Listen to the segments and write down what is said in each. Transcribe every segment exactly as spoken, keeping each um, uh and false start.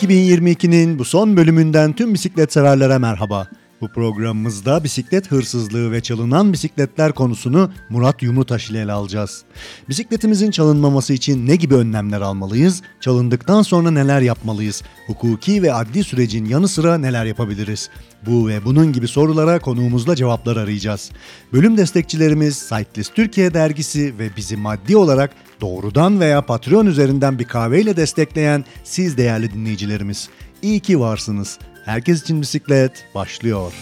iki bin yirmi ikinin bu son bölümünden tüm bisiklet severlere merhaba. Bu programımızda bisiklet hırsızlığı ve çalınan bisikletler konusunu Murat Yumrutaş ile ele alacağız. Bisikletimizin çalınmaması için ne gibi önlemler almalıyız? Çalındıktan sonra neler yapmalıyız? Hukuki ve adli sürecin yanı sıra neler yapabiliriz? Bu ve bunun gibi sorulara konuğumuzla cevaplar arayacağız. Bölüm destekçilerimiz Cyclist Türkiye dergisi ve bizi maddi olarak doğrudan veya Patreon üzerinden bir kahveyle destekleyen siz değerli dinleyicilerimiz. İyi ki varsınız. Herkes için bisiklet başlıyor.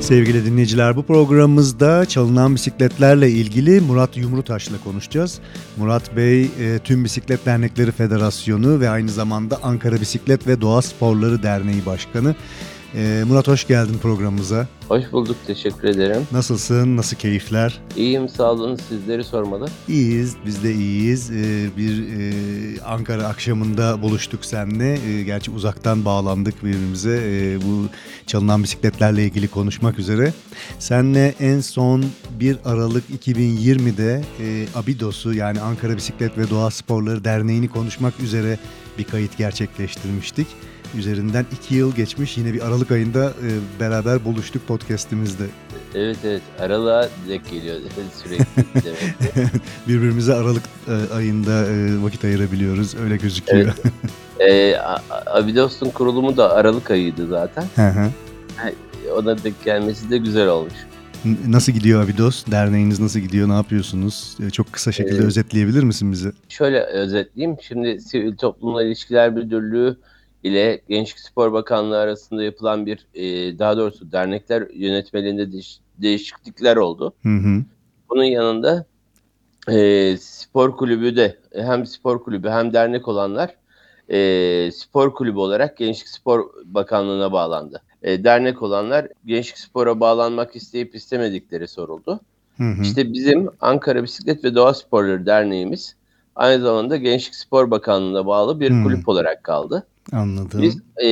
Sevgili dinleyiciler, bu programımızda çalınan bisikletlerle ilgili Murat Yumrutaş'la konuşacağız. Murat Bey, Tüm Bisiklet Dernekleri Federasyonu ve aynı zamanda Ankara Bisiklet ve Doğa Sporları Derneği Başkanı. Murat, hoş geldin programımıza. Hoş bulduk, teşekkür ederim. Nasılsın, nasıl keyifler? İyiyim, sağ olun, sizleri sormalı. İyiyiz, biz de iyiyiz. Bir Ankara akşamında buluştuk seninle. Gerçi uzaktan bağlandık birbirimize bu çalınan bisikletlerle ilgili konuşmak üzere. Seninle en son bir Aralık iki bin yirmide ABIDOS'u, yani Ankara Bisiklet ve Doğa Sporları Derneği'ni konuşmak üzere bir kayıt gerçekleştirmiştik. Üzerinden iki yıl geçmiş, yine bir Aralık ayında beraber buluştuk podcastimizde. Evet evet, aralığa denk geliyor sürekli demek ki. Birbirimize Aralık ayında vakit ayırabiliyoruz, öyle gözüküyor. Evet. e, ABIDOS'un kurulumu da Aralık ayıydı zaten. Hı hı. Ona denk gelmesi de güzel olmuş. Nasıl gidiyor ABIDOS? Derneğiniz nasıl gidiyor? Ne yapıyorsunuz? Çok kısa şekilde ee, özetleyebilir misin bizi? Şöyle özetleyeyim. Şimdi Sivil Toplumla İlişkiler Müdürlüğü ile Gençlik Spor Bakanlığı arasında yapılan bir, e, daha doğrusu dernekler yönetmeliğinde değiş, değişiklikler oldu. Hı hı. Bunun yanında e, spor kulübü de, hem spor kulübü hem dernek olanlar e, spor kulübü olarak Gençlik Spor Bakanlığı'na bağlandı. E, dernek olanlar Gençlik Spor'a bağlanmak isteyip istemedikleri soruldu. Hı hı. İşte bizim Ankara Bisiklet ve Doğa Sporları Derneğimiz aynı zamanda Gençlik Spor Bakanlığı'na bağlı bir hı. kulüp olarak kaldı. Anladım. Biz e,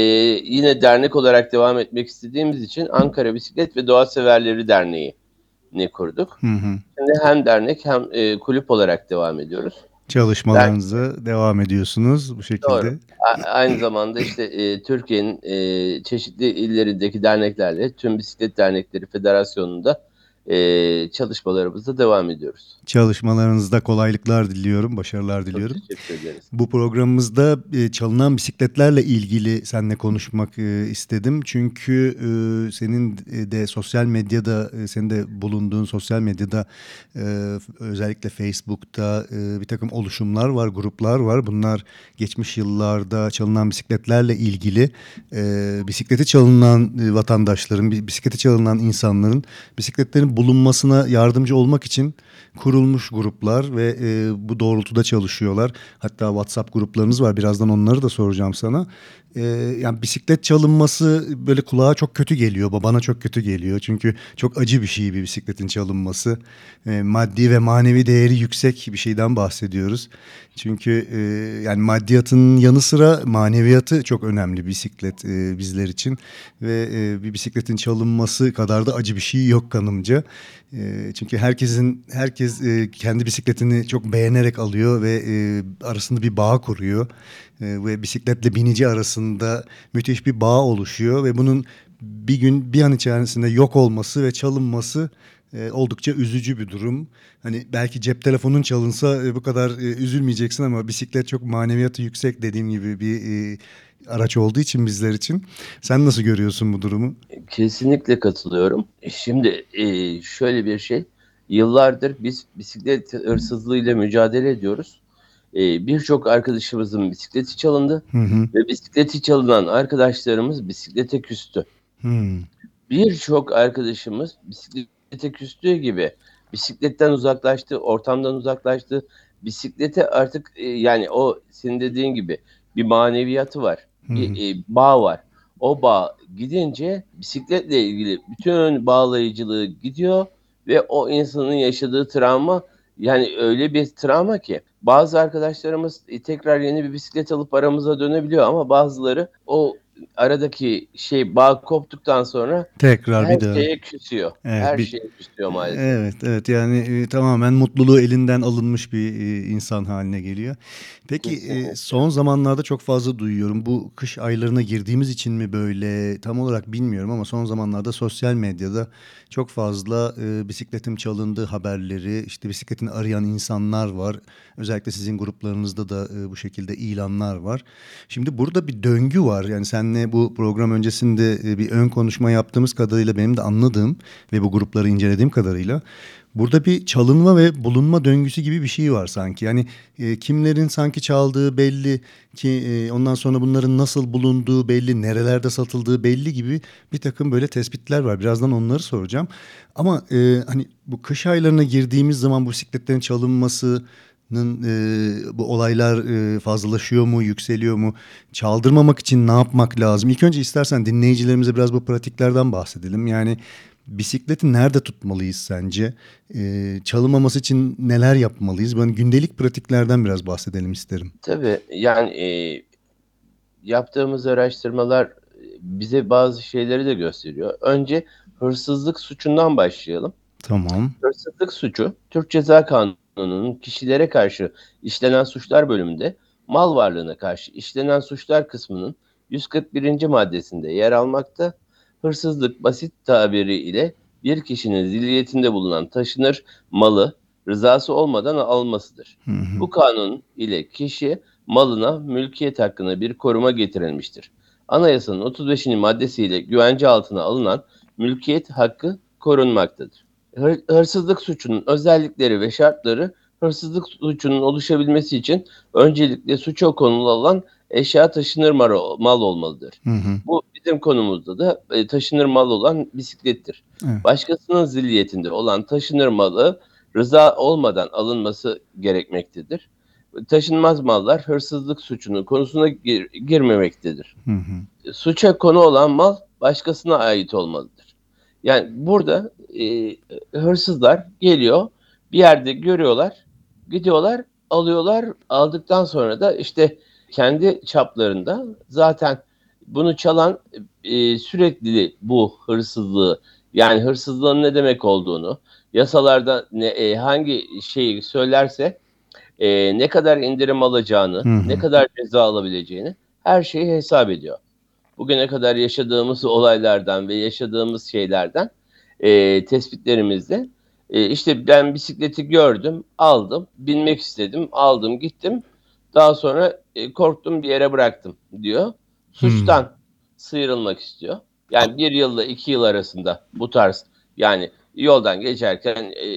yine dernek olarak devam etmek istediğimiz için Ankara Bisiklet ve Doğa Severleri Derneği'ni kurduk. Hı hı. Şimdi hem dernek hem e, kulüp olarak devam ediyoruz. Çalışmalarınıza dernek... devam ediyorsunuz bu şekilde. Doğru. A- aynı zamanda işte e, Türkiye'nin e, çeşitli illerindeki derneklerle Tüm Bisiklet Dernekleri Federasyonu'nda Ee, çalışmalarımızda devam ediyoruz. Çalışmalarınızda kolaylıklar diliyorum, başarılar diliyorum. Çok teşekkür ederiz. Bu programımızda e, çalınan bisikletlerle ilgili seninle konuşmak e, istedim. Çünkü e, senin de sosyal medyada, e, senin de bulunduğun sosyal medyada e, özellikle Facebook'ta e, bir takım oluşumlar var, gruplar var. Bunlar geçmiş yıllarda çalınan bisikletlerle ilgili e, bisikleti çalınan e, vatandaşların, bisikleti çalınan insanların, bisikletlerin bulunmasına yardımcı olmak için kurulmuş gruplar ve e, bu doğrultuda çalışıyorlar. Hatta WhatsApp gruplarınız var. Birazdan onları da soracağım sana. E, yani bisiklet çalınması böyle kulağa çok kötü geliyor. Bana çok kötü geliyor. Çünkü çok acı bir şey bir bisikletin çalınması. E, maddi ve manevi değeri yüksek bir şeyden bahsediyoruz. Çünkü e, yani maddiyatının yanı sıra maneviyatı çok önemli bisiklet e, bizler için. Ve e, bir bisikletin çalınması kadar da acı bir şey yok kanımca. Çünkü herkesin herkes kendi bisikletini çok beğenerek alıyor ve arasında bir bağ kuruyor ve bisikletle binici arasında müthiş bir bağ oluşuyor ve bunun bir gün bir an içerisinde yok olması ve çalınması oldukça üzücü bir durum. Hani belki cep telefonun çalınsa bu kadar üzülmeyeceksin ama bisiklet çok maneviyatı yüksek, dediğim gibi bir araç olduğu için bizler için. Sen nasıl görüyorsun bu durumu? Kesinlikle katılıyorum. Şimdi şöyle bir şey, yıllardır biz bisiklet hırsızlığıyla mücadele ediyoruz. Birçok arkadaşımızın bisikleti çalındı hı hı. ve bisikleti çalınan arkadaşlarımız bisiklete küstü. Hı. Birçok arkadaşımız bisiklet bisiklete küstüğü gibi bisikletten uzaklaştı, ortamdan uzaklaştı. Bisiklete artık e, yani o senin dediğin gibi bir maneviyatı var, bir e, bağ var. O bağ gidince bisikletle ilgili bütün bağlayıcılığı gidiyor ve o insanın yaşadığı travma, yani öyle bir travma ki bazı arkadaşlarımız tekrar yeni bir bisiklet alıp aramıza dönebiliyor ama bazıları o aradaki şey bağ koptuktan sonra tekrar her bir şeye küsüyor. Evet, her bir... şeye küsüyor maalesef. Evet, evet. Yani e, tamamen mutluluğu elinden alınmış bir e, insan haline geliyor. Peki e, son zamanlarda çok fazla duyuyorum. Bu kış aylarına girdiğimiz için mi böyle tam olarak bilmiyorum ama son zamanlarda sosyal medyada çok fazla e, bisikletim çalındı haberleri, işte bisikletini arayan insanlar var. Özellikle sizin gruplarınızda da e, bu şekilde ilanlar var. Şimdi burada bir döngü var. Yani sen bu program öncesinde bir ön konuşma yaptığımız kadarıyla benim de anladığım ve bu grupları incelediğim kadarıyla burada bir çalınma ve bulunma döngüsü gibi bir şey var sanki. Yani e, kimlerin sanki çaldığı belli ki e, ondan sonra bunların nasıl bulunduğu belli, nerelerde satıldığı belli gibi bir takım böyle tespitler var. Birazdan onları soracağım. Ama e, hani bu kış aylarına girdiğimiz zaman bu bisikletlerin çalınması... bu olaylar fazlalaşıyor mu, yükseliyor mu? Çaldırmamak için ne yapmak lazım? İlk önce istersen dinleyicilerimize biraz bu pratiklerden bahsedelim. Yani bisikleti nerede tutmalıyız sence? Çalınmaması için neler yapmalıyız? Ben gündelik pratiklerden biraz bahsedelim isterim. Tabii, yani e, yaptığımız araştırmalar bize bazı şeyleri de gösteriyor. Önce hırsızlık suçundan başlayalım. Tamam. Hırsızlık suçu Türk Ceza Kanunu kişilere karşı işlenen suçlar bölümünde mal varlığına karşı işlenen suçlar kısmının yüz kırk birinci maddesinde yer almakta. Hırsızlık basit tabiri ile bir kişinin zilliyetinde bulunan taşınır malı rızası olmadan almasıdır. Hı hı. Bu kanun ile kişi malına mülkiyet hakkına bir koruma getirilmiştir. Anayasanın otuz beşinci maddesiyle güvence altına alınan mülkiyet hakkı korunmaktadır. Hırsızlık suçunun özellikleri ve şartları hırsızlık suçunun oluşabilmesi için öncelikle suça konulu olan eşya taşınır mal olmalıdır. Hı hı. Bu bizim konumuzda da taşınır mal olan bisiklettir. Hı. Başkasının zilliyetinde olan taşınır malı rıza olmadan alınması gerekmektedir. Taşınmaz mallar hırsızlık suçunun konusuna gir- girmemektedir. Hı hı. Suça konu olan mal başkasına ait olmalıdır. Yani burada e, hırsızlar geliyor, bir yerde görüyorlar, gidiyorlar, alıyorlar. Aldıktan sonra da işte kendi çaplarında zaten bunu çalan e, sürekli bu hırsızlığı, yani hırsızlığın ne demek olduğunu, yasalarda ne, e, hangi şeyi söylerse e, ne kadar indirim alacağını, Hı-hı. ne kadar ceza alabileceğini her şeyi hesap ediyor. Bugüne kadar yaşadığımız olaylardan ve yaşadığımız şeylerden e, tespitlerimizde e, işte ben bisikleti gördüm, aldım, binmek istedim, aldım, gittim. Daha sonra e, korktum, bir yere bıraktım diyor. Suçtan hmm. sıyrılmak istiyor. Yani bir yılla iki yıl arasında bu tarz, yani yoldan geçerken e,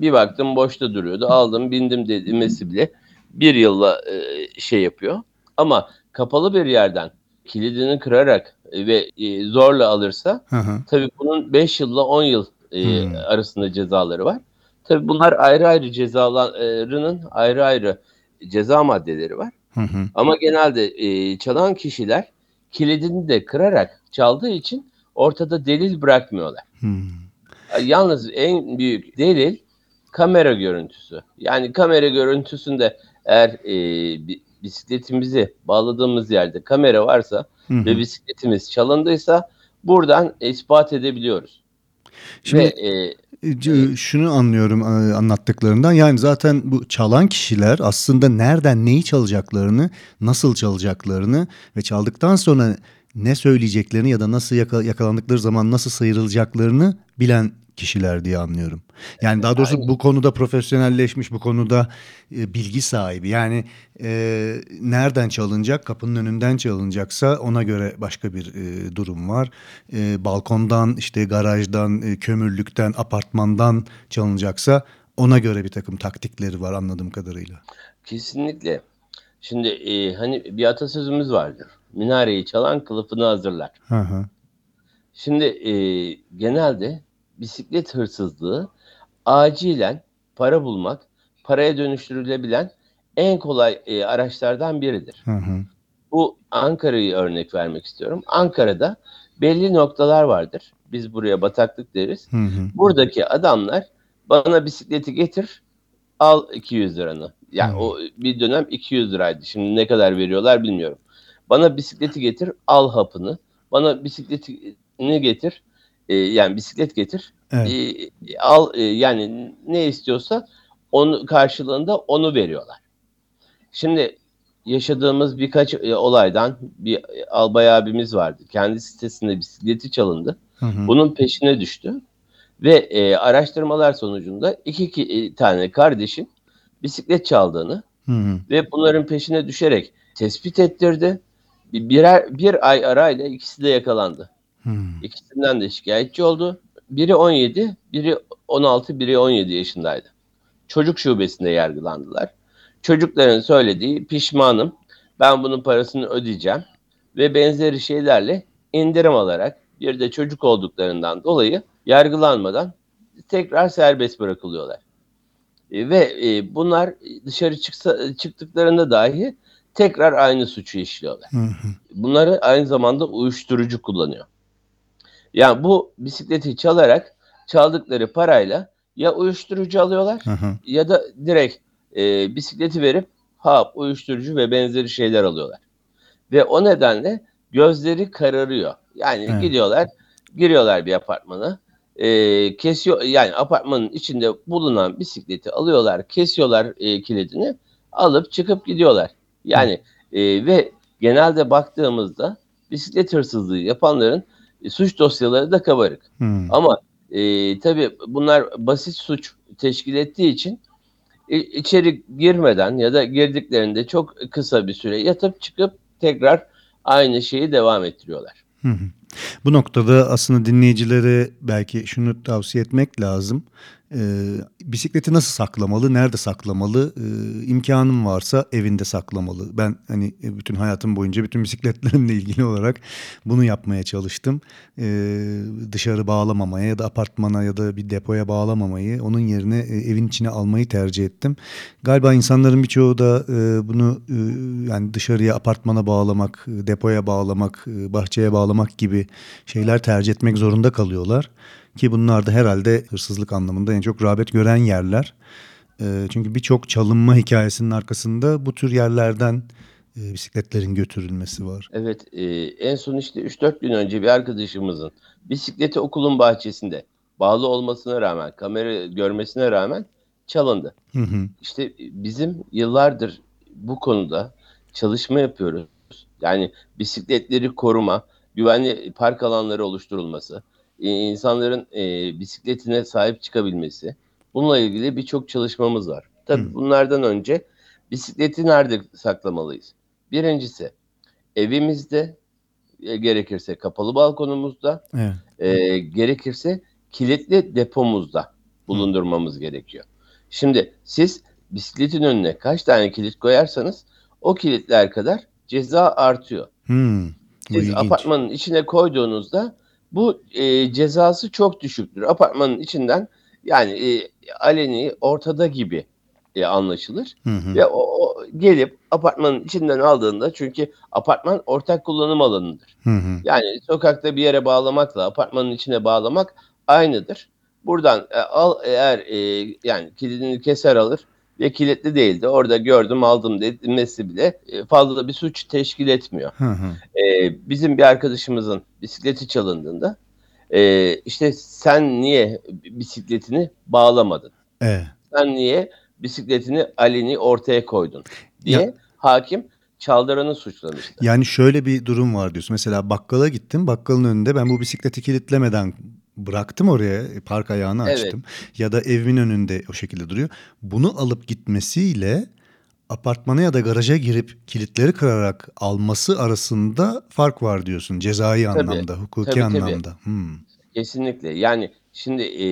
bir baktım boşta duruyordu, aldım, bindim demesi bile bir yılla e, şey yapıyor. Ama kapalı bir yerden kilidini kırarak ve zorla alırsa hı hı. tabii bunun beş yılla on yıl e, arasında cezaları var. Tabii bunlar ayrı ayrı cezalarının ayrı ayrı ceza maddeleri var. Hı hı. Ama genelde e, çalan kişiler kilidini de kırarak çaldığı için ortada delil bırakmıyorlar. Hı. Yalnız en büyük delil kamera görüntüsü. Yani kamera görüntüsünde eğer e, bir bisikletimizi bağladığımız yerde kamera varsa Hı-hı. ve bisikletimiz çalındıysa buradan ispat edebiliyoruz. Şimdi ve, e, şunu anlıyorum anlattıklarından, yani zaten bu çalan kişiler aslında nereden neyi çalacaklarını, nasıl çalacaklarını ve çaldıktan sonra ne söyleyeceklerini ya da nasıl yakalandıkları zaman nasıl sıyrılacaklarını bilen kişiler diye anlıyorum. Yani daha doğrusu Aynen. bu konuda profesyonelleşmiş, bu konuda e, bilgi sahibi. Yani e, nereden çalınacak? Kapının önünden çalınacaksa ona göre başka bir e, durum var. E, balkondan, işte garajdan, e, kömürlükten, apartmandan çalınacaksa ona göre bir takım taktikleri var anladığım kadarıyla. Kesinlikle. Şimdi e, hani bir atasözümüz vardır. Minareyi çalan kılıfını hazırlar. Hı hı. Şimdi e, genelde bisiklet hırsızlığı acilen para bulmak, paraya dönüştürülebilen en kolay e, araçlardan biridir. Hı hı. Bu Ankara'yı örnek vermek istiyorum. Ankara'da belli noktalar vardır. Biz buraya bataklık deriz. Hı hı. Buradaki adamlar bana bisikleti getir, al iki yüz liranı. Yani hı. o bir dönem iki yüz liraydı. Şimdi ne kadar veriyorlar bilmiyorum. Bana bisikleti getir, al hapını. Bana bisikletini getir, e, yani bisiklet getir. Evet. E, al e, yani ne istiyorsa onu karşılığında onu veriyorlar. Şimdi yaşadığımız birkaç e, olaydan bir albay abimiz vardı. Kendi sitesinde bisikleti çalındı. Hı hı. Bunun peşine düştü. Ve e, araştırmalar sonucunda iki, iki tane kardeşin bisiklet çaldığını hı hı. ve bunların peşine düşerek tespit ettirdi. Birer, bir ay arayla ikisi de yakalandı. Hı. İkisinden de şikayetçi oldu. Biri on yedi, biri on altı, biri on yedi yaşındaydı. Çocuk şubesinde yargılandılar. Çocukların söylediği pişmanım, ben bunun parasını ödeyeceğim ve benzeri şeylerle indirim alarak bir de çocuk olduklarından dolayı yargılanmadan tekrar serbest bırakılıyorlar. E, ve e, bunlar dışarı çıksa, çıktıklarında dahi tekrar aynı suçu işliyorlar. Hı hı. Bunları aynı zamanda uyuşturucu kullanıyor. Yani bu bisikleti çalarak çaldıkları parayla ya uyuşturucu alıyorlar hı hı. ya da direkt e, bisikleti verip hap, uyuşturucu ve benzeri şeyler alıyorlar. Ve o nedenle gözleri kararıyor. Yani hı. gidiyorlar, giriyorlar bir apartmana. E, kesiyor, yani apartmanın içinde bulunan bisikleti alıyorlar, kesiyorlar e, kilidini, alıp çıkıp gidiyorlar. Yani e, ve genelde baktığımızda bisiklet hırsızlığı yapanların e, suç dosyaları da kabarık. Hmm. Ama e, tabii bunlar basit suç teşkil ettiği için e, içeri girmeden ya da girdiklerinde çok kısa bir süre yatıp çıkıp tekrar aynı şeyi devam ettiriyorlar. Hı hı. Bu noktada aslında dinleyicilere belki şunu tavsiye etmek lazım. Ee, bisikleti nasıl saklamalı, nerede saklamalı, ee, imkanım varsa evinde saklamalı. Ben hani bütün hayatım boyunca bütün bisikletlerimle ilgili olarak bunu yapmaya çalıştım. Ee, dışarı bağlamamaya ya da apartmana ya da bir depoya bağlamamayı, onun yerine e, evin içine almayı tercih ettim. Galiba insanların birçoğu da e, bunu e, yani dışarıya, apartmana bağlamak, depoya bağlamak, bahçeye bağlamak gibi şeyler tercih etmek zorunda kalıyorlar. Ki bunlar da herhalde hırsızlık anlamında en çok rağbet gören yerler. E, çünkü birçok çalınma hikayesinin arkasında bu tür yerlerden e, bisikletlerin götürülmesi var. Evet, e, en son işte üç dört gün önce bir arkadaşımızın bisikleti okulun bahçesinde bağlı olmasına rağmen, kamera görmesine rağmen çalındı. Hı hı. İşte bizim yıllardır bu konuda çalışma yapıyoruz. Yani bisikletleri koruma, güvenli park alanları oluşturulması, insanların e, bisikletine sahip çıkabilmesi. Bununla ilgili birçok çalışmamız var. Tabii hmm. bunlardan önce bisikleti nerede saklamalıyız? Birincisi evimizde, e, gerekirse kapalı balkonumuzda, evet. e, gerekirse kilitli depomuzda bulundurmamız hmm. gerekiyor. Şimdi siz bisikletin önüne kaç tane kilit koyarsanız o kilitler kadar ceza artıyor. Hmm. Siz apartmanın içine koyduğunuzda bu e, cezası çok düşüktür. Apartmanın içinden yani e, aleni ortada gibi e, anlaşılır. Hı hı. Ve o, o gelip apartmanın içinden aldığında, çünkü apartman ortak kullanım alanıdır. Hı hı. Yani sokakta bir yere bağlamakla apartmanın içine bağlamak aynıdır. Buradan e, al eğer e, yani kilidini keser alır ve kilitli değildi. Orada gördüm aldım demesi bile fazla da bir suç teşkil etmiyor. Hı hı. Ee, bizim bir arkadaşımızın bisikleti çalındığında e, işte sen niye bisikletini bağlamadın? Ee. Sen niye bisikletini aleni ortaya koydun? Diye ya. Hakim çaldıranı suçlamıştı. Yani şöyle bir durum var diyorsun. Mesela bakkala gittim. Bakkalın önünde ben bu bisikleti kilitlemeden bıraktım oraya, park ayağını açtım. Evet. Ya da evimin önünde o şekilde duruyor. Bunu alıp gitmesiyle apartmana ya da garaja girip kilitleri kırarak alması arasında fark var diyorsun. Cezai tabii, anlamda, hukuki tabii, anlamda. Tabii. Hmm. Kesinlikle. Yani şimdi e,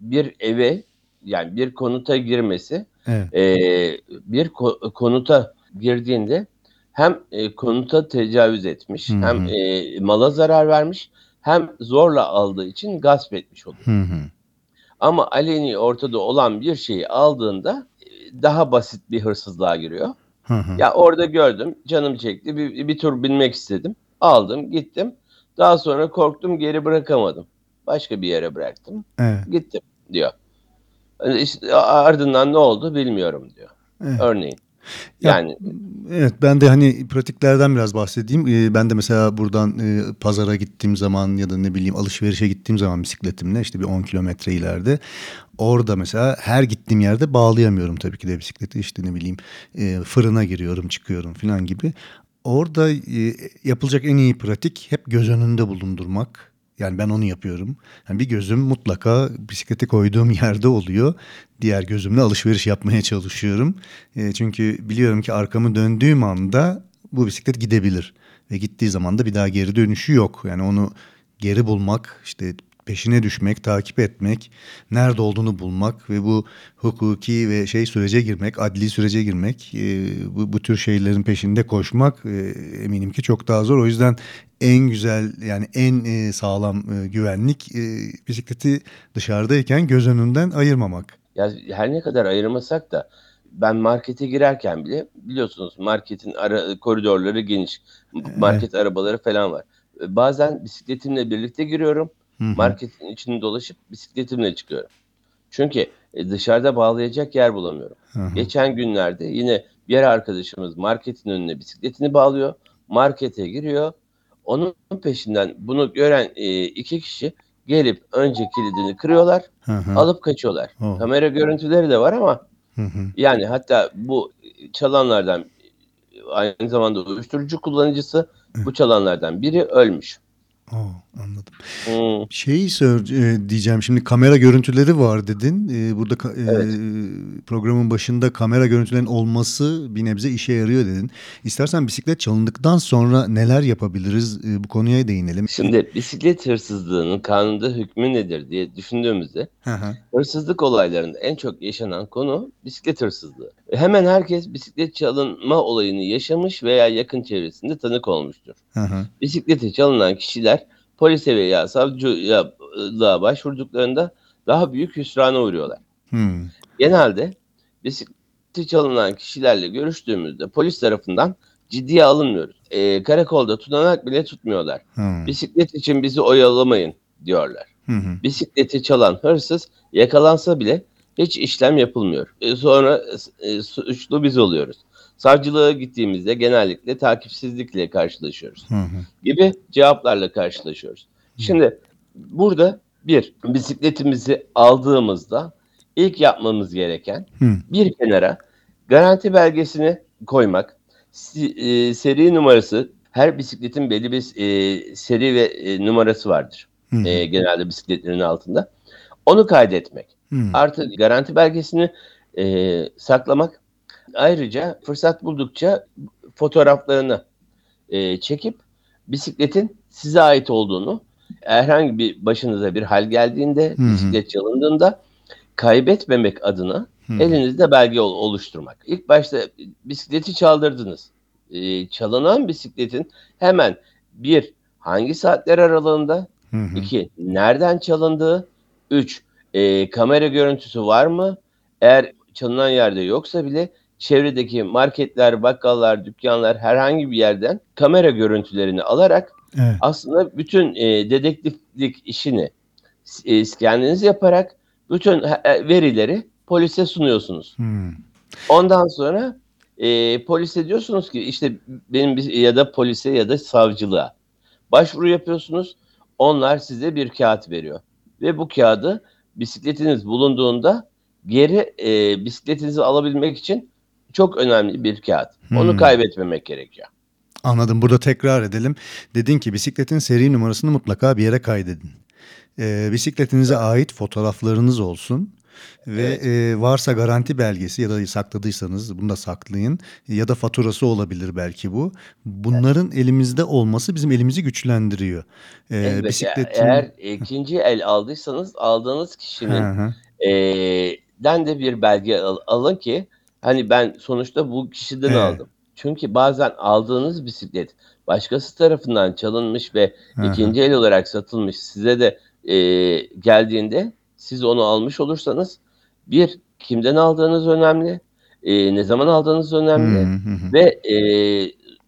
bir eve, yani bir konuta girmesi, evet. e, bir ko- konuta girdiğinde hem e, konuta tecavüz etmiş, hmm. hem e, mala zarar vermiş, hem zorla aldığı için gasp etmiş oluyor. Hı hı. Ama aleni ortada olan bir şeyi aldığında daha basit bir hırsızlığa giriyor. Hı hı. Ya orada gördüm, canım çekti, bir, bir tur binmek istedim. Aldım, gittim. Daha sonra korktum, geri bırakamadım. Başka bir yere bıraktım, evet. Gittim diyor. İşte ardından ne oldu bilmiyorum diyor. Evet. Örneğin. Yani evet, ben de hani pratiklerden biraz bahsedeyim. Ee, ben de mesela buradan e, pazara gittiğim zaman ya da ne bileyim alışverişe gittiğim zaman bisikletimle işte bir on kilometre ileride, orada mesela her gittiğim yerde bağlayamıyorum tabii ki de bisikleti, işte ne bileyim e, fırına giriyorum çıkıyorum falan gibi. Orada e, yapılacak en iyi pratik hep göz önünde bulundurmak. Yani ben onu yapıyorum. Yani bir gözüm mutlaka bisikleti koyduğum yerde oluyor. Diğer gözümle alışveriş yapmaya çalışıyorum. E, çünkü biliyorum ki arkamı döndüğüm anda bu bisiklet gidebilir. Ve gittiği zaman da bir daha geri dönüşü yok. Yani onu geri bulmak, işte peşine düşmek, takip etmek, nerede olduğunu bulmak ve bu hukuki ve şey sürece girmek, adli sürece girmek, e, bu, bu tür şeylerin peşinde koşmak e, eminim ki çok daha zor. O yüzden en güzel, yani en e, sağlam e, güvenlik e, bisikleti dışarıdayken göz önünden ayırmamak. Ya her ne kadar ayırmasak da ben markete girerken bile biliyorsunuz marketin ara, koridorları geniş, market evet. Arabaları falan var. Bazen bisikletimle birlikte giriyorum. Marketin içini dolaşıp bisikletimle çıkıyorum. Çünkü dışarıda bağlayacak yer bulamıyorum. Hı hı. Geçen günlerde yine bir arkadaşımız marketin önüne bisikletini bağlıyor. Markete giriyor. Onun peşinden bunu gören iki kişi gelip önce kilidini kırıyorlar. Hı hı. Alıp kaçıyorlar. Oh. Kamera görüntüleri de var ama hı hı. Yani hatta bu çalanlardan aynı zamanda uyuşturucu kullanıcısı hı. Bu çalanlardan biri ölmüş. Oh, anladım. Hmm. Şeyi diyeceğim şimdi, kamera görüntüleri var dedin. Burada evet. Programın başında kamera görüntülerinin olması bir nebze işe yarıyor dedin. İstersen bisiklet çalındıktan sonra neler yapabiliriz bu konuya değinelim. Şimdi bisiklet hırsızlığının kanunda hükmü nedir diye düşündüğümüzde aha. Hırsızlık olaylarında en çok yaşanan konu bisiklet hırsızlığı. Hemen herkes bisiklet çalınma olayını yaşamış veya yakın çevresinde tanık olmuştur. Aha. Bisikleti çalınan kişiler polise veya savcılığa başvurduklarında daha büyük hüsrana uğruyorlar. Hmm. Genelde bisikleti çalınan kişilerle görüştüğümüzde polis tarafından ciddiye alınmıyoruz. Ee, karakolda tutanak bile tutmuyorlar. Hmm. Bisiklet için bizi oyalamayın diyorlar. Hmm. Bisikleti çalan hırsız yakalansa bile hiç işlem yapılmıyor. Ee, sonra e, suçlu biz oluyoruz. Savcılığa gittiğimizde genellikle takipsizlikle karşılaşıyoruz hı hı. gibi cevaplarla karşılaşıyoruz. Hı. Şimdi burada bir, bisikletimizi aldığımızda ilk yapmamız gereken hı. bir kenara garanti belgesini koymak, seri numarası, her bisikletin belli bir seri ve numarası vardır. Hı hı. Genelde bisikletlerin altında. Onu kaydetmek, hı. artı garanti belgesini saklamak. Ayrıca fırsat buldukça fotoğraflarını e, çekip bisikletin size ait olduğunu, herhangi bir başınıza bir hal geldiğinde, hı hı. bisiklet çalındığında kaybetmemek adına hı hı. elinizde belge oluşturmak. İlk başta bisikleti çaldırdınız. E, çalınan bisikletin hemen bir, hangi saatler aralığında, hı hı. iki, nereden çalındığı, üç, e, kamera görüntüsü var mı? Eğer çalınan yerde yoksa bile çevredeki marketler, bakkallar, dükkanlar, herhangi bir yerden kamera görüntülerini alarak evet. aslında bütün e, dedektiflik işini e, kendiniz yaparak bütün e, verileri polise sunuyorsunuz. Hmm. Ondan sonra e, polise diyorsunuz ki işte benim, ya da polise ya da savcılığa başvuru yapıyorsunuz. Onlar size bir kağıt veriyor ve bu kağıdı bisikletiniz bulunduğunda geri e, bisikletinizi alabilmek için çok önemli bir kağıt. Hmm. Onu kaybetmemek gerekiyor. Anladım. Burada tekrar edelim. Dedin ki bisikletin seri numarasını mutlaka bir yere kaydedin. Ee, bisikletinize evet. ait fotoğraflarınız olsun. Ve evet. e, varsa garanti belgesi ya da sakladıysanız bunu da saklayın. Ya da faturası olabilir belki bu. Bunların evet. elimizde olması bizim elimizi güçlendiriyor. Ee, evet. Bisikletin... Eğer ikinci el aldıysanız aldığınız kişinin e, den de bir belge al, alın ki hani ben sonuçta bu kişiden evet. aldım. Çünkü bazen aldığınız bisiklet başkası tarafından çalınmış ve Hı-hı. ikinci el olarak satılmış size de e, geldiğinde siz onu almış olursanız bir, kimden aldığınız önemli, e, ne zaman aldığınız önemli Hı-hı. ve e,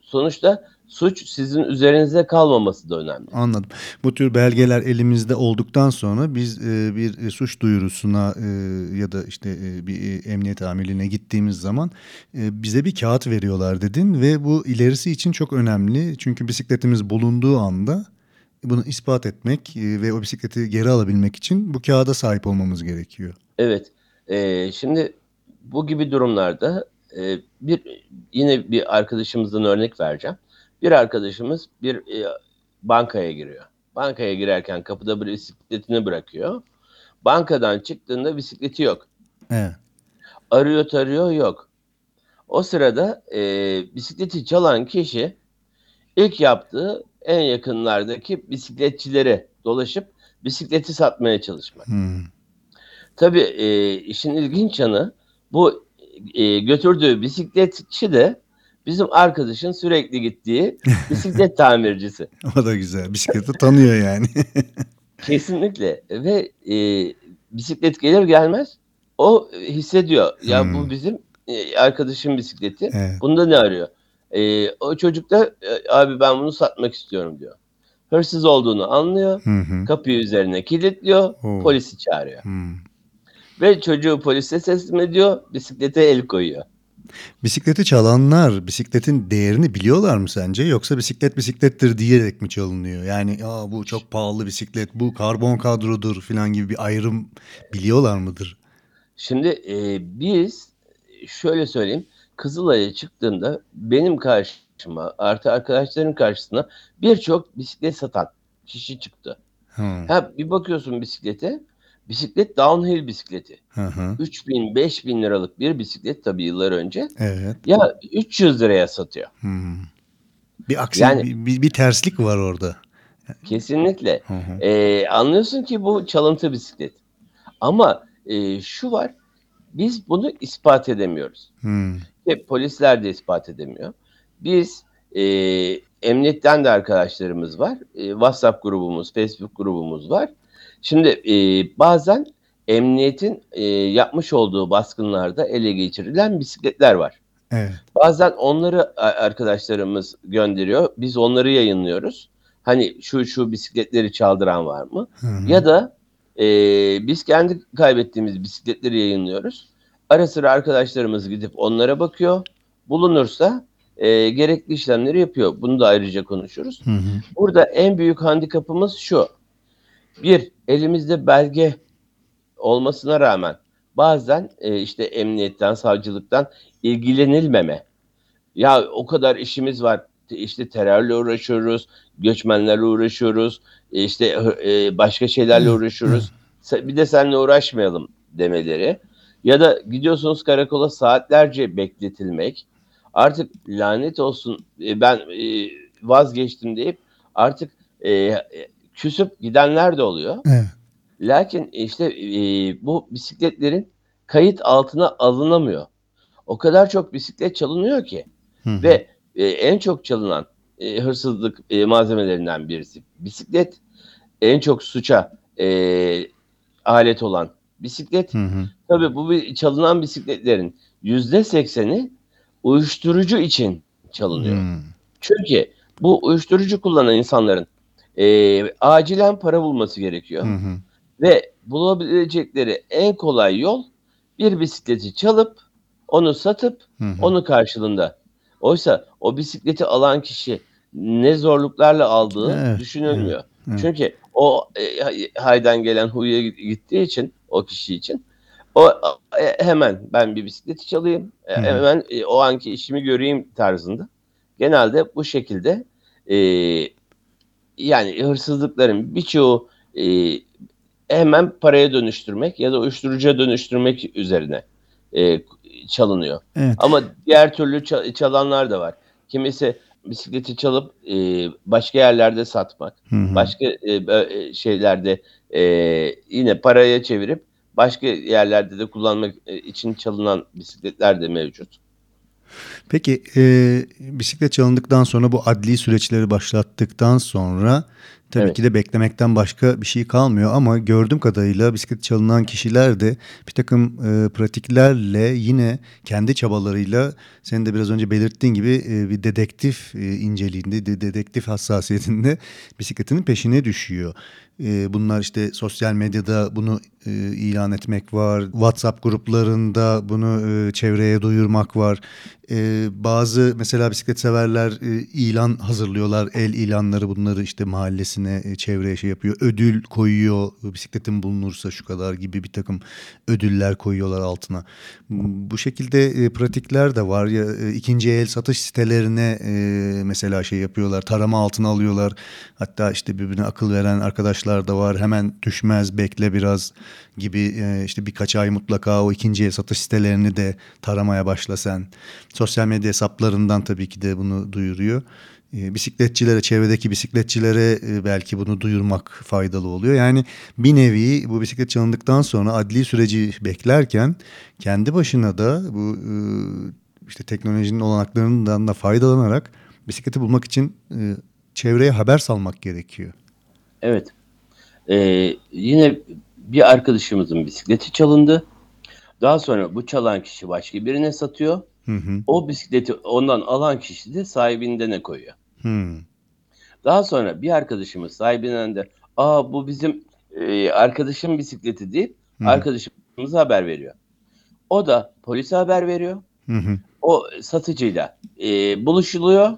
sonuçta suç sizin üzerinize kalmaması da önemli. Anladım. Bu tür belgeler elimizde olduktan sonra biz e, bir suç duyurusuna e, ya da işte e, bir emniyet amirliğine gittiğimiz zaman e, bize bir kağıt veriyorlar dedin ve bu ilerisi için çok önemli. Çünkü bisikletimiz bulunduğu anda bunu ispat etmek e, ve o bisikleti geri alabilmek için bu kağıda sahip olmamız gerekiyor. Evet. E, şimdi bu gibi durumlarda e, bir yine bir arkadaşımızdan örnek vereceğim. Bir arkadaşımız bir e, bankaya giriyor. Bankaya girerken kapıda bir bisikletini bırakıyor. Bankadan çıktığında bisikleti yok. Evet. Arıyor tarıyor yok. O sırada e, bisikleti çalan kişi ilk yaptığı en yakınlardaki bisikletçilere dolaşıp bisikleti satmaya çalışmak. Hmm. Tabii e, işin ilginç yanı bu e, götürdüğü bisikletçi de bizim arkadaşın sürekli gittiği bisiklet tamircisi. O da güzel. Bisikleti tanıyor yani. Kesinlikle. Ve e, bisiklet gelir gelmez o hissediyor. Ya hmm. bu bizim e, arkadaşın bisikleti. Evet. Bunda ne arıyor? E, o çocuk da abi ben bunu satmak istiyorum diyor. Hırsız olduğunu anlıyor. Hmm. Kapıyı üzerine kilitliyor. Oh. Polisi çağırıyor. Hmm. Ve çocuğu polise teslim ediyor. Bisiklete el koyuyor. Bisikleti çalanlar bisikletin değerini biliyorlar mı sence? Yoksa bisiklet bisiklettir diyerek mi çalınıyor? Yani ya bu çok pahalı bisiklet, bu karbon kadrodur falan gibi bir ayrım biliyorlar mıdır? Şimdi e, biz şöyle söyleyeyim. Kızılay'a çıktığında benim karşıma artı arkadaşlarım karşısına birçok bisiklet satan kişi çıktı. Hmm. Ha, bir bakıyorsun bisiklete. Bisiklet downhill bisikleti. Hı hı. üç bin beş bin liralık bir bisiklet tabii yıllar önce. Evet. Ya üç yüz liraya satıyor. Hmm. Bir aksilik, yani, bir, bir terslik var orada. Kesinlikle. Hı hı. Ee, anlıyorsun ki bu çalıntı bisiklet. Ama e, şu var. Biz bunu ispat edemiyoruz. Hmm. Hep polisler de ispat edemiyor. Biz e, emniyetten de arkadaşlarımız var. E, WhatsApp grubumuz, Facebook grubumuz var. Şimdi e, bazen emniyetin e, yapmış olduğu baskınlarda ele geçirilen bisikletler var. Evet. Bazen onları arkadaşlarımız gönderiyor. Biz onları yayınlıyoruz. Hani şu şu bisikletleri çaldıran var mı? Hı-hı. Ya da e, biz kendi kaybettiğimiz bisikletleri yayınlıyoruz. Ara sıra arkadaşlarımız gidip onlara bakıyor. Bulunursa e, gerekli işlemleri yapıyor. Bunu da ayrıca konuşuruz. Hı-hı. Burada en büyük handikapımız şu. Bir, elimizde belge olmasına rağmen bazen e, işte emniyetten, savcılıktan ilgilenilmeme. Ya o kadar işimiz var, işte terörle uğraşıyoruz, göçmenlerle uğraşıyoruz, işte e, başka şeylerle uğraşıyoruz. Bir de seninle uğraşmayalım demeleri. Ya da gidiyorsunuz karakola saatlerce bekletilmek. Artık lanet olsun e, ben e, vazgeçtim deyip artık... E, küsüp gidenler de oluyor. Evet. Lakin işte e, bu bisikletlerin kayıt altına alınamıyor. O kadar çok bisiklet çalınıyor ki. Hı-hı. Ve e, en çok çalınan e, hırsızlık e, malzemelerinden birisi bisiklet. En çok suça e, alet olan bisiklet. Hı-hı. Tabii bu çalınan bisikletlerin yüzde sekseni uyuşturucu için çalınıyor. Hı-hı. Çünkü bu uyuşturucu kullanan insanların E, acilen para bulması gerekiyor. Hı hı. Ve bulabilecekleri en kolay yol bir bisikleti çalıp onu satıp hı hı. onu karşılığında. Oysa o bisikleti alan kişi ne zorluklarla aldığı evet. düşünülmüyor. Hı hı. Çünkü o e, haydan gelen huyya gittiği için o kişi için o e, hemen ben bir bisikleti çalayım hı hı. hemen e, o anki işimi göreyim tarzında. Genelde bu şekilde eee yani hırsızlıkların birçoğu e, hemen paraya dönüştürmek ya da uyuşturucuya dönüştürmek üzerine e, çalınıyor. Evet. Ama diğer türlü çalanlar da var. Kimisi bisikleti çalıp e, başka yerlerde satmak, Hı-hı. başka e, şeylerde e, yine paraya çevirip başka yerlerde de kullanmak için çalınan bisikletler de mevcut. Peki e, bisiklet çalındıktan sonra bu adli süreçleri başlattıktan sonra tabii evet. ki de beklemekten başka bir şey kalmıyor. Ama gördüğüm kadarıyla bisiklet çalınan kişiler de bir takım e, pratiklerle yine kendi çabalarıyla senin de biraz önce belirttiğin gibi e, bir dedektif e, inceliğinde, de, dedektif hassasiyetinde bisikletinin peşine düşüyor. E, bunlar işte sosyal medyada bunu e, ilan etmek var, WhatsApp gruplarında bunu e, çevreye duyurmak var. E, bazı mesela bisiklet severler e, ilan hazırlıyorlar, el ilanları, bunları işte mahallesine, çevreye şey yapıyor. Ödül koyuyor. Bisikletin bulunursa şu kadar gibi bir takım ödüller koyuyorlar altına. Bu şekilde e, pratikler de var. Ya, e, ikinci el satış sitelerine e, mesela şey yapıyorlar. Tarama altına alıyorlar. Hatta işte birbirine akıl veren arkadaşlar da var. Hemen düşmez, bekle biraz gibi e, işte birkaç ay mutlaka o ikinci el satış sitelerini de taramaya başla sen. Sosyal medya hesaplarından tabii ki de bunu duyuruyor. Bisikletçilere, çevredeki bisikletçilere belki bunu duyurmak faydalı oluyor. Yani bir nevi bu bisiklet çalındıktan sonra adli süreci beklerken kendi başına da bu işte teknolojinin olanaklarından da faydalanarak bisikleti bulmak için çevreye haber salmak gerekiyor. Evet. Ee, yine bir arkadaşımızın bisikleti çalındı. Daha sonra bu çalan kişi başka birine satıyor. Hı hı. O bisikleti ondan alan kişi de Sahibinden'e koyuyor. Hı. Daha sonra bir arkadaşımız Sahibinden'de aa bu bizim e, arkadaşım bisikleti deyip hı. arkadaşımıza haber veriyor. O da polise haber veriyor. Hı hı. O satıcıyla e, buluşuluyor.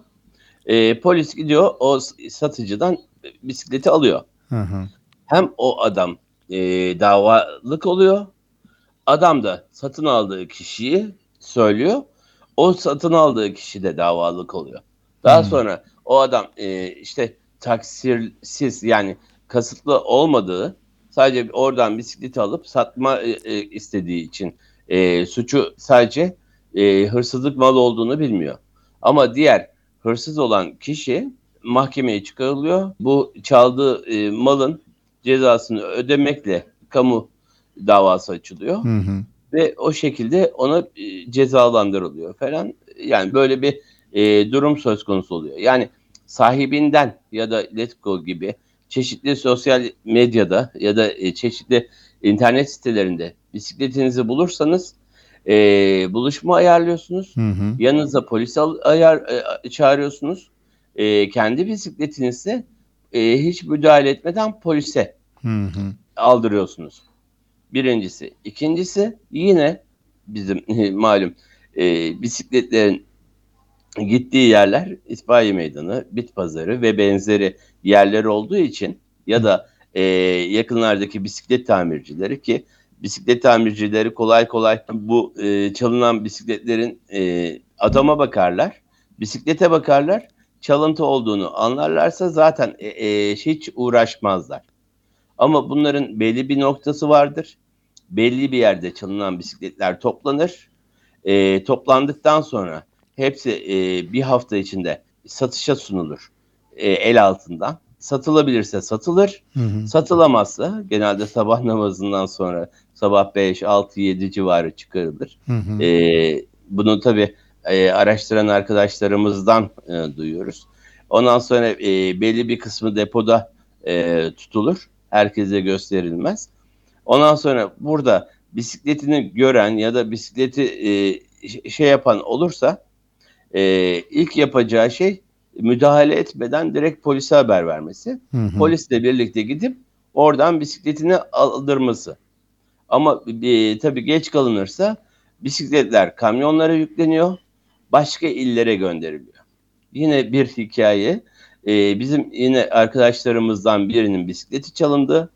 E, polis gidiyor, o satıcıdan bisikleti alıyor. Hı hı. Hem o adam e, davalık oluyor. Adam da satın aldığı kişiyi söylüyor. O satın aldığı kişi de davalık oluyor. Daha hmm. sonra o adam e, işte taksirsiz, yani kasıtlı olmadığı, sadece oradan bisikleti alıp satma e, e, istediği için e, suçu sadece e, hırsızlık malı olduğunu bilmiyor. Ama diğer hırsız olan kişi mahkemeye çıkarılıyor. Bu çaldığı e, malın cezasını ödemekle kamu davası açılıyor. Hı hı. Ve o şekilde ona cezalandırılıyor falan. Yani böyle bir e, durum söz konusu oluyor. Yani Sahibinden ya da Letgo gibi çeşitli sosyal medyada ya da e, çeşitli internet sitelerinde bisikletinizi bulursanız e, buluşma ayarlıyorsunuz. Hı hı. Yanınıza polis ayar, e, çağırıyorsunuz. E, kendi bisikletinizi e, hiç müdahale etmeden polise hı hı. aldırıyorsunuz. Birincisi. İkincisi yine bizim malum e, bisikletlerin gittiği yerler İtfai Meydanı, Bit Pazarı ve benzeri yerler olduğu için ya da e, yakınlardaki bisiklet tamircileri, ki bisiklet tamircileri kolay kolay bu e, çalınan bisikletlerin e, adama bakarlar, bisiklete bakarlar, çalıntı olduğunu anlarlarsa zaten e, e, hiç uğraşmazlar. Ama bunların belli bir noktası vardır. Belli bir yerde çalınan bisikletler toplanır. E, toplandıktan sonra hepsi e, bir hafta içinde satışa sunulur. E, el altından. Satılabilirse satılır. Hı hı. Satılamazsa genelde sabah namazından sonra sabah beş, altı, yedi civarı çıkarılır. Hı hı. E, bunu tabii e, araştıran arkadaşlarımızdan e, duyuyoruz. Ondan sonra e, belli bir kısmı depoda e, tutulur. Herkese gösterilmez. Ondan sonra burada bisikletini gören ya da bisikleti e, şey yapan olursa e, ilk yapacağı şey müdahale etmeden direkt polise haber vermesi. Hı hı. Polisle birlikte gidip oradan bisikletini aldırması. Ama e, tabii geç kalınırsa bisikletler kamyonlara yükleniyor. Başka illere gönderiliyor. Yine bir hikaye. Ee, bizim yine arkadaşlarımızdan birinin bisikleti çalındı.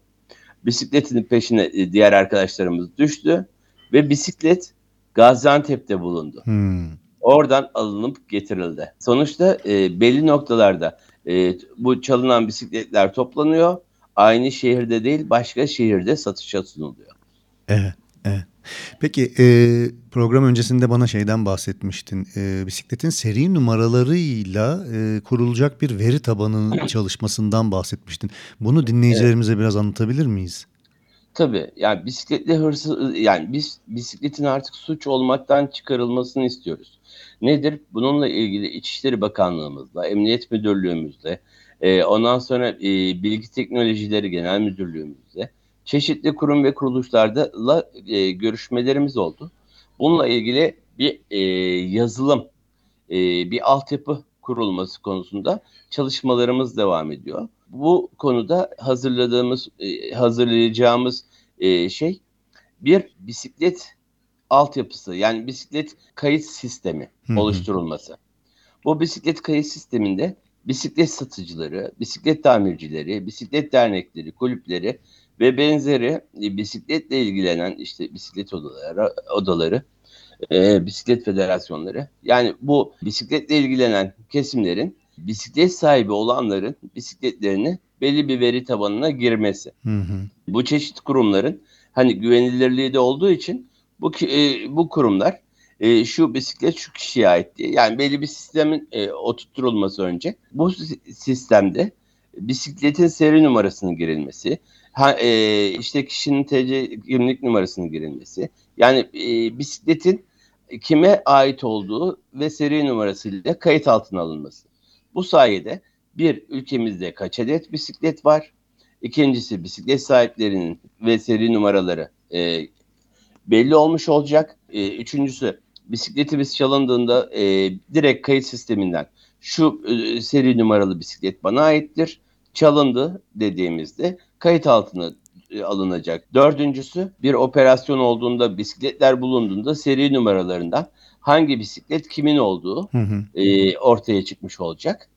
Bisikletinin peşine diğer arkadaşlarımız düştü. Ve bisiklet Gaziantep'te bulundu. Hmm. Oradan alınıp getirildi. Sonuçta e, belli noktalarda e, bu çalınan bisikletler toplanıyor. Aynı şehirde değil, başka şehirde satışa sunuluyor. Evet, evet. Peki e, program öncesinde bana şeyden bahsetmiştin. E, bisikletin seri numaralarıyla e, kurulacak bir veri tabanı çalışmasından bahsetmiştin. Bunu dinleyicilerimize evet. biraz anlatabilir miyiz? Tabii yani bisikletle hırsız yani biz bisikletin artık suç olmaktan çıkarılmasını istiyoruz. Nedir? Bununla ilgili İçişleri Bakanlığımızla, Emniyet Müdürlüğümüzle, e, ondan sonra e, Bilgi Teknolojileri Genel Müdürlüğümüzle çeşitli kurum ve kuruluşlarla e, görüşmelerimiz oldu. Bununla ilgili bir e, yazılım, e, bir altyapı kurulması konusunda çalışmalarımız devam ediyor. Bu konuda hazırladığımız, hazırlayacağımız şey bir bisiklet altyapısı, yani bisiklet kayıt sistemi oluşturulması. Hı hı. Bu bisiklet kayıt sisteminde bisiklet satıcıları, bisiklet tamircileri, bisiklet dernekleri, kulüpleri ve benzeri bisikletle ilgilenen işte bisiklet odaları, odaları e, bisiklet federasyonları, yani bu bisikletle ilgilenen kesimlerin bisiklet sahibi olanların bisikletlerini belli bir veri tabanına girmesi. Hı hı. Bu çeşit kurumların hani güvenilirliği de olduğu için bu e, bu kurumlar e, şu bisiklet şu kişiye ait diye, yani belli bir sistemin e, oturtulması önce bu sistemde bisikletin seri numarasının girilmesi, ha, e, işte kişinin T C kimlik numarasının girilmesi, yani e, bisikletin kime ait olduğu ve seri numarasıyla kayıt altına alınması. Bu sayede bir, ülkemizde kaç adet bisiklet var? İkincisi, bisiklet sahiplerinin ve seri numaraları e, belli olmuş olacak. E, üçüncüsü, bisikletimiz çalındığında e, direkt kayıt sisteminden şu e, seri numaralı bisiklet bana aittir, çalındı dediğimizde kayıt altına e, alınacak. Dördüncüsü, bir operasyon olduğunda, bisikletler bulunduğunda seri numaralarından hangi bisiklet kimin olduğu hı hı. E, ortaya çıkmış olacak.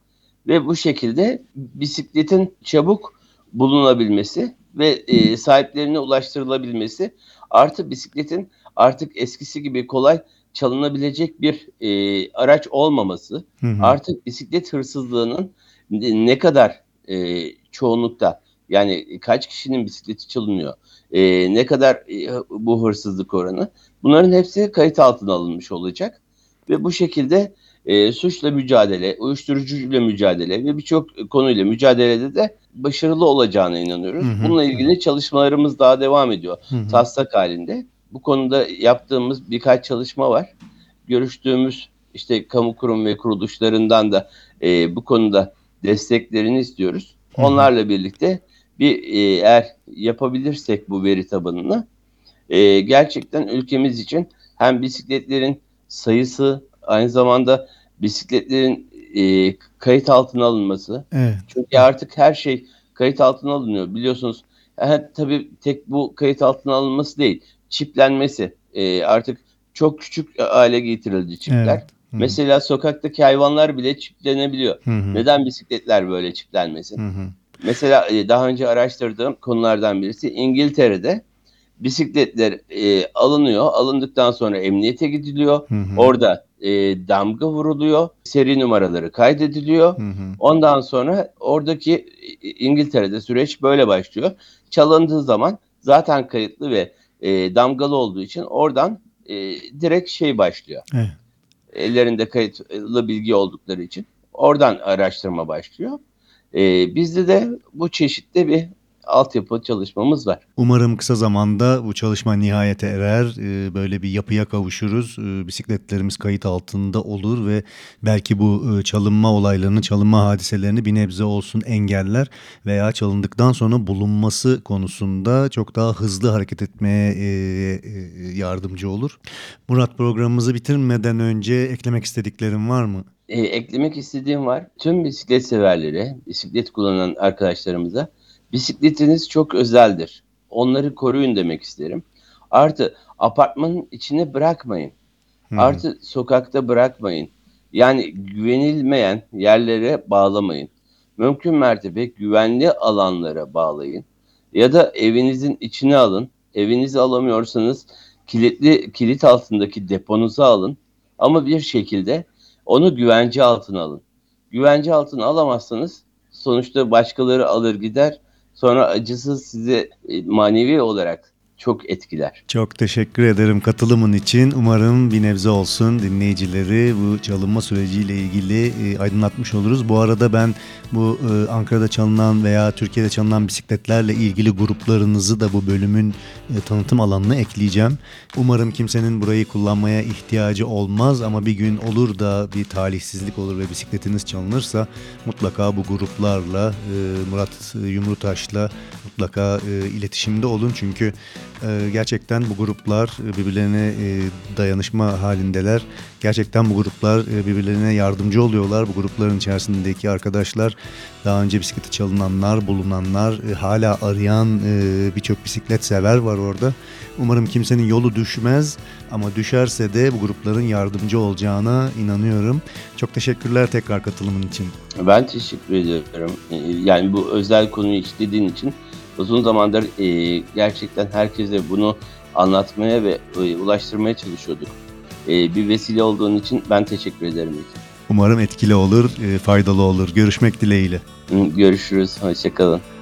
Ve bu şekilde bisikletin çabuk bulunabilmesi ve e, sahiplerine ulaştırılabilmesi, artı bisikletin artık eskisi gibi kolay çalınabilecek bir e, araç olmaması, hı hı. artık bisiklet hırsızlığının ne kadar e, çoğunlukta, yani kaç kişinin bisikleti çalınıyor, e, ne kadar e, bu hırsızlık oranı, bunların hepsi kayıt altına alınmış olacak ve bu şekilde e, suçla mücadele, uyuşturucuyla mücadele ve birçok konuyla mücadelede de başarılı olacağına inanıyoruz. Hı hı. Bununla ilgili çalışmalarımız daha devam ediyor, hı hı. taslak halinde. Bu konuda yaptığımız birkaç çalışma var. Görüştüğümüz işte kamu kurum ve kuruluşlarından da e, bu konuda desteklerini istiyoruz. Hı hı. Onlarla birlikte bir e, eğer yapabilirsek bu veri tabanını, Ee, gerçekten ülkemiz için hem bisikletlerin sayısı, aynı zamanda bisikletlerin e, kayıt altına alınması. Evet. Çünkü artık her şey kayıt altına alınıyor, biliyorsunuz. Yani, tabii tek bu kayıt altına alınması değil, çiplenmesi. E, artık çok küçük hale getirildi çipler. Evet. Mesela sokaktaki hayvanlar bile çiplenebiliyor. Hı hı. Neden bisikletler böyle çiplenmesin? Hı hı. Mesela e, daha önce araştırdığım konulardan birisi, İngiltere'de bisikletler e, alınıyor. Alındıktan sonra emniyete gidiliyor. Hı hı. Orada e, damga vuruluyor. Seri numaraları kaydediliyor. Hı hı. Ondan sonra oradaki İngiltere'de süreç böyle başlıyor. Çalındığı zaman zaten kayıtlı ve e, damgalı olduğu için oradan e, direkt şey başlıyor. Evet. Ellerinde kayıtlı bilgi oldukları için oradan araştırma başlıyor. E, bizde de bu çeşitli bir altyapı çalışmamız var. Umarım kısa zamanda bu çalışma nihayete erer. Böyle bir yapıya kavuşuruz. Bisikletlerimiz kayıt altında olur ve belki bu çalınma olaylarını, çalınma hadiselerini bir nebze olsun engeller veya çalındıktan sonra bulunması konusunda çok daha hızlı hareket etmeye yardımcı olur. Murat, programımızı bitirmeden önce eklemek istediklerim var mı? E, eklemek istediğim var. Tüm bisiklet severlere, bisiklet kullanan arkadaşlarımıza, bisikletiniz çok özeldir, onları koruyun demek isterim. Artı apartmanın içine bırakmayın. Hmm. Artı sokakta bırakmayın. Yani güvenilmeyen yerlere bağlamayın. Mümkün mertebe güvenli alanlara bağlayın. Ya da evinizin içine alın. Evinizi alamıyorsanız kilitli kilit altındaki deponuzu alın. Ama bir şekilde onu güvence altına alın. Güvence altına alamazsanız sonuçta başkaları alır gider. Sonra acısı size manevi olarak çok etkiler. Çok teşekkür ederim katılımın için. Umarım bir nebze olsun dinleyicileri bu çalınma süreciyle ilgili aydınlatmış oluruz. Bu arada ben bu Ankara'da çalınan veya Türkiye'de çalınan bisikletlerle ilgili gruplarınızı da bu bölümün tanıtım alanına ekleyeceğim. Umarım kimsenin burayı kullanmaya ihtiyacı olmaz ama bir gün olur da bir talihsizlik olur ve bisikletiniz çalınırsa mutlaka bu gruplarla, Murat Yumrutaş'la mutlaka iletişimde olun çünkü gerçekten bu gruplar birbirlerine dayanışma halindeler. Gerçekten bu gruplar birbirlerine yardımcı oluyorlar. Bu grupların içerisindeki arkadaşlar, daha önce bisikleti çalınanlar, bulunanlar, hala arayan birçok bisiklet sever var orada. Umarım kimsenin yolu düşmez ama düşerse de bu grupların yardımcı olacağına inanıyorum. Çok teşekkürler tekrar katılımın için. Ben teşekkür ederim. Yani bu özel konuyu işlediğin için uzun zamandır e, gerçekten herkese bunu anlatmaya ve e, ulaştırmaya çalışıyorduk. E, bir vesile olduğun için ben teşekkür ederim. Umarım etkili olur, e, faydalı olur. Görüşmek dileğiyle. Görüşürüz, hoşçakalın.